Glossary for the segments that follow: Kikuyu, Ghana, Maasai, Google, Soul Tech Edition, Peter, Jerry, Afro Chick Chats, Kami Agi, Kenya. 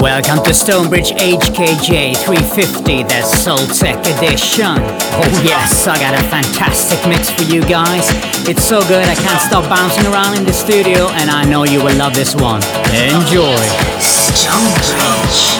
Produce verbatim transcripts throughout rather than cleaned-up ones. Welcome to Stonebridge H K J three fifty, the Soul Tech Edition. Oh yes, I got a fantastic mix for you guys. It's so good I can't stop bouncing around in the studio, and I know you will love this one. Enjoy. Stonebridge.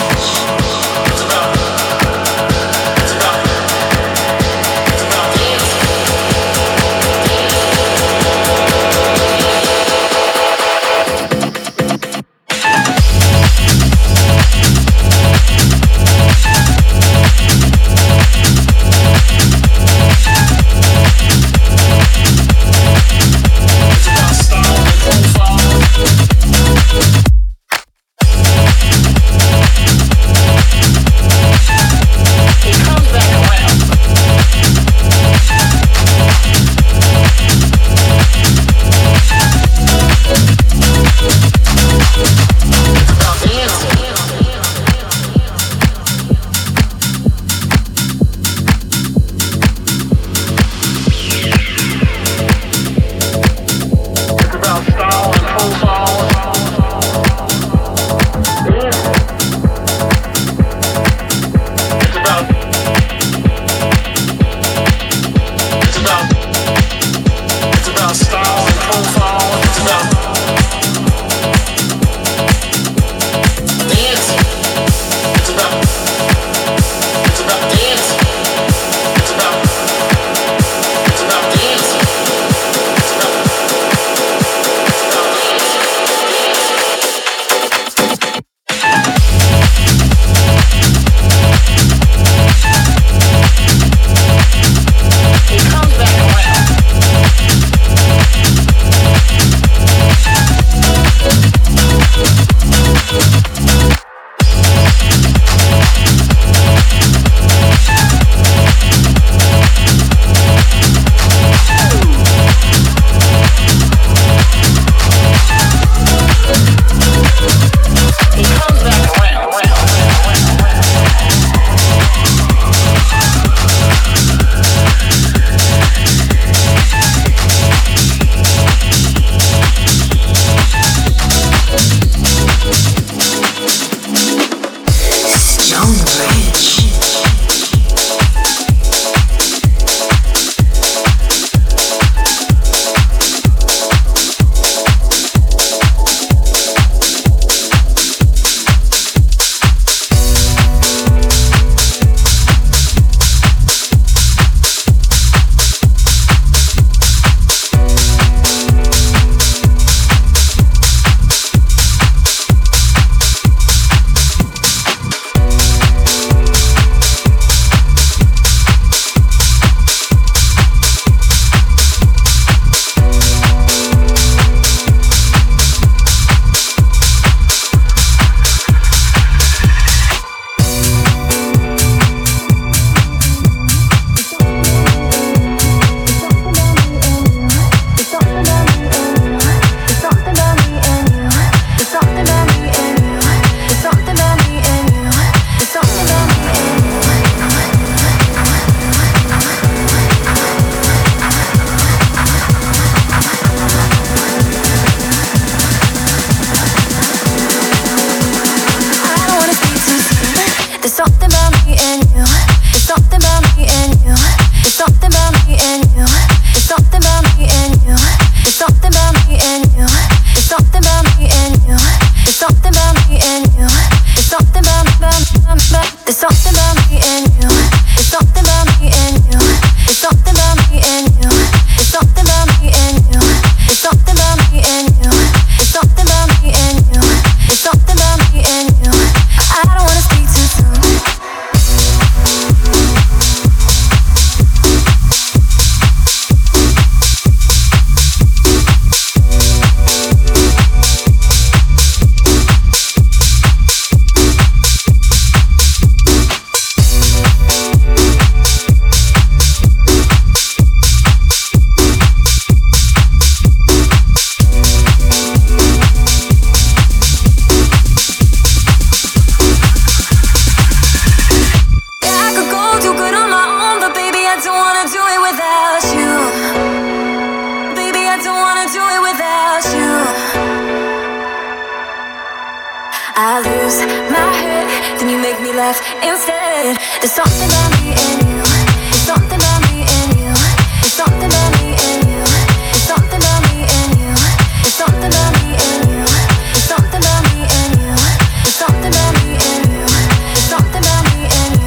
I lose my head, then you make me laugh instead. There's something about me and you. There's something about me and you. There's something about me and you. There's something about me and you. There's something about me and you. There's something about me and you. There's something about me and you. There's something about me and you.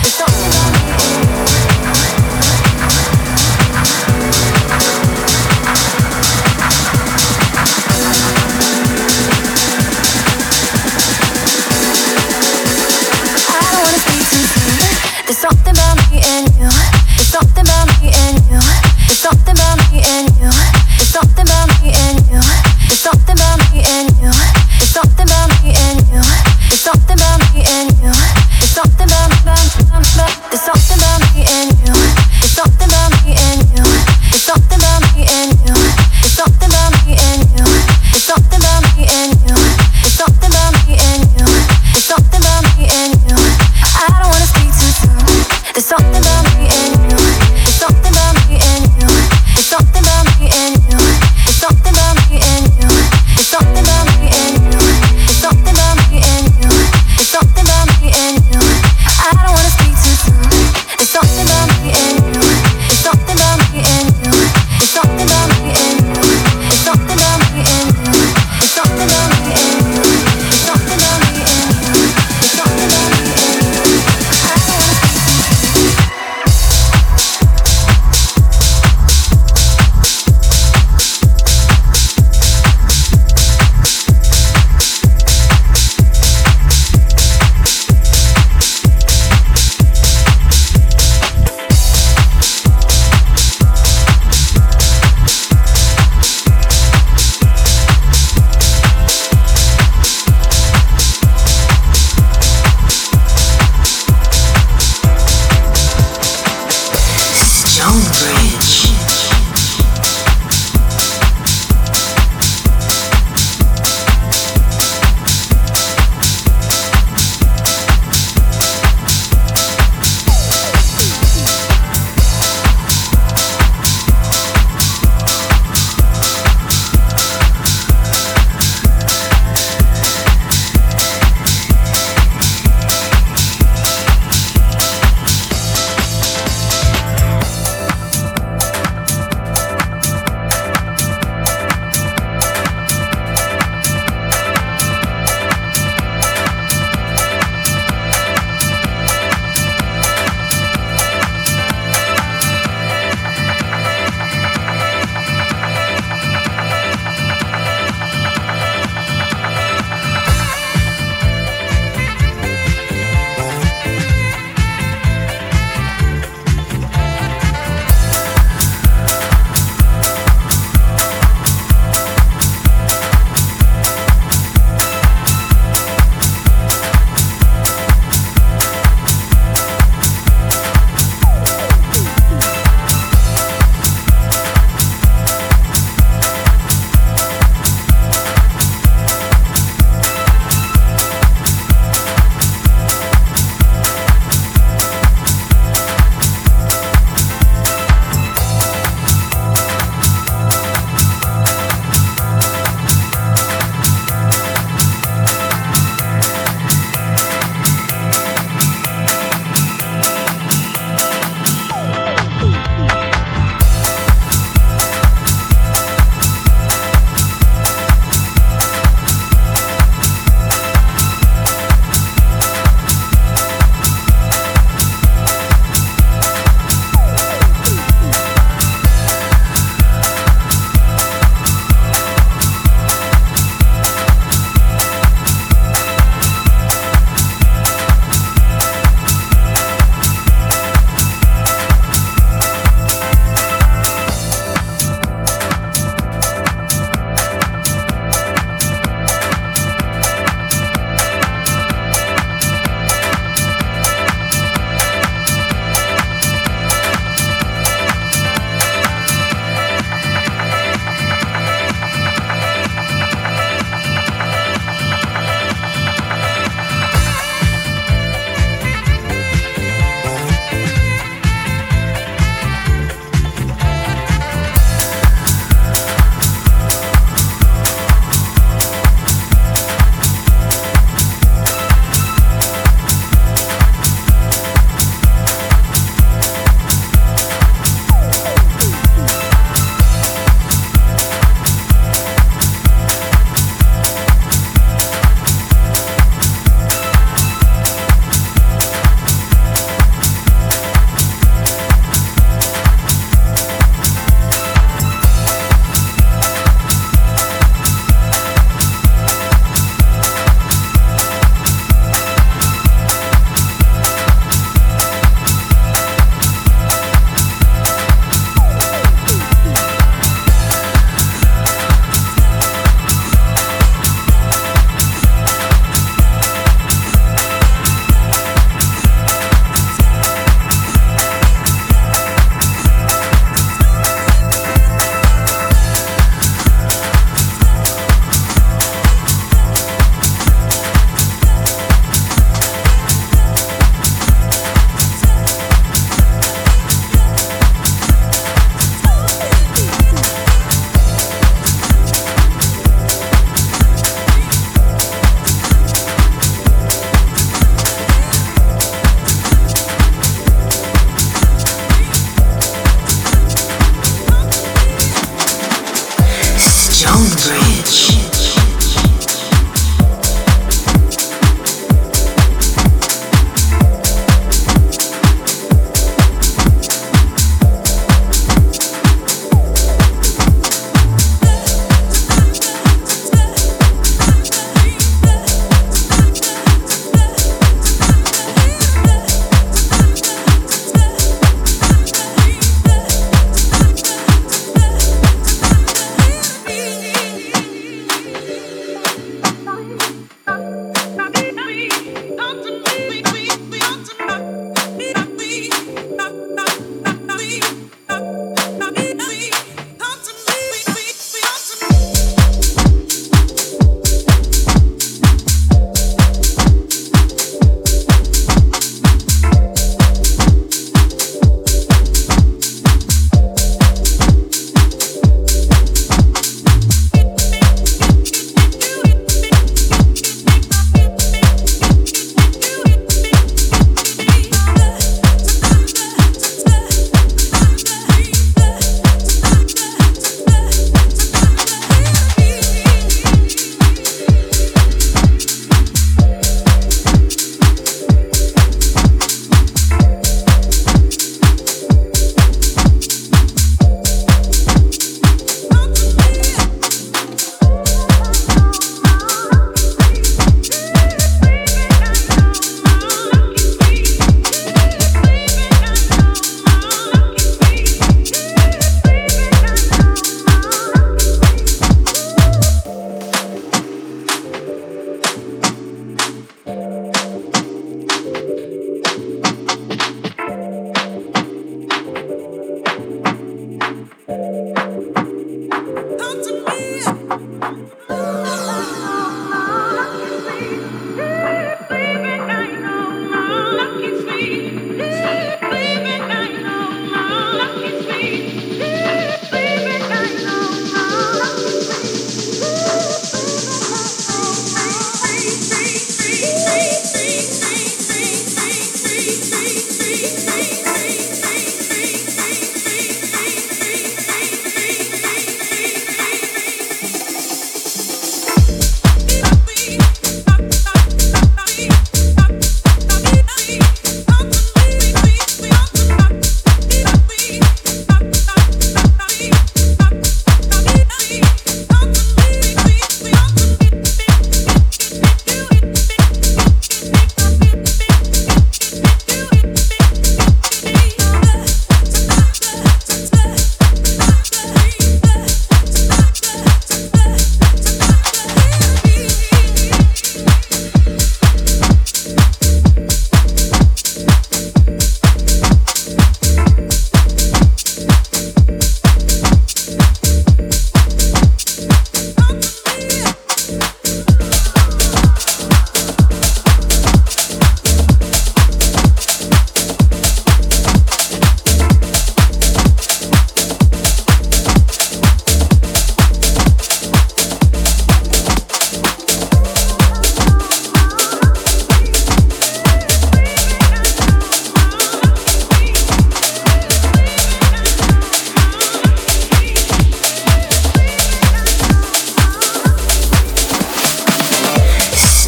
There's something about me and you. There's something about me.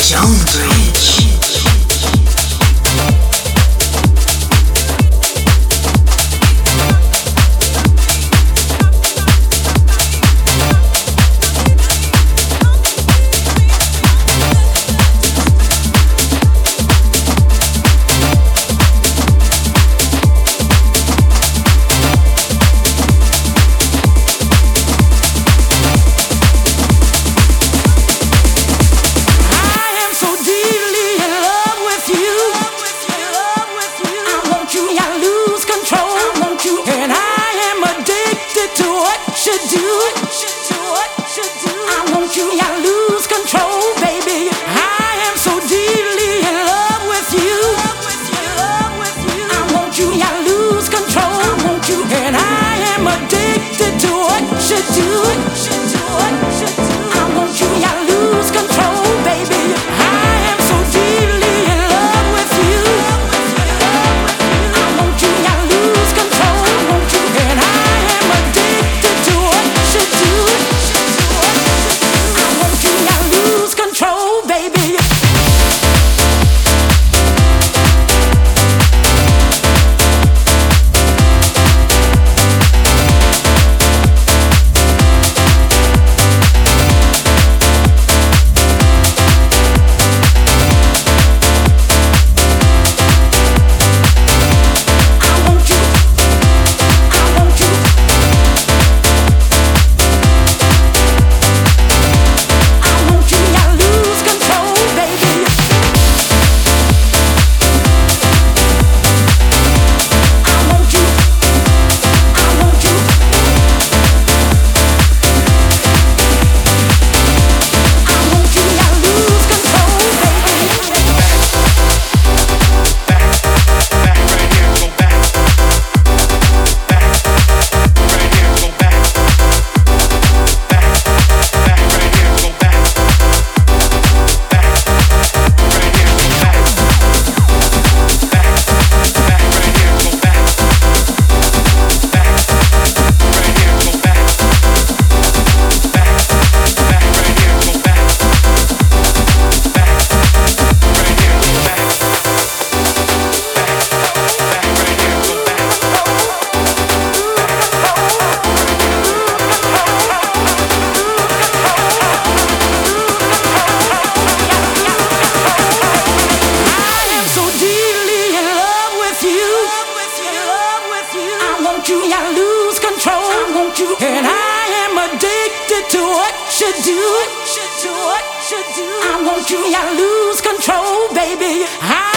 Stonebridge. I want you, I lose control, baby. I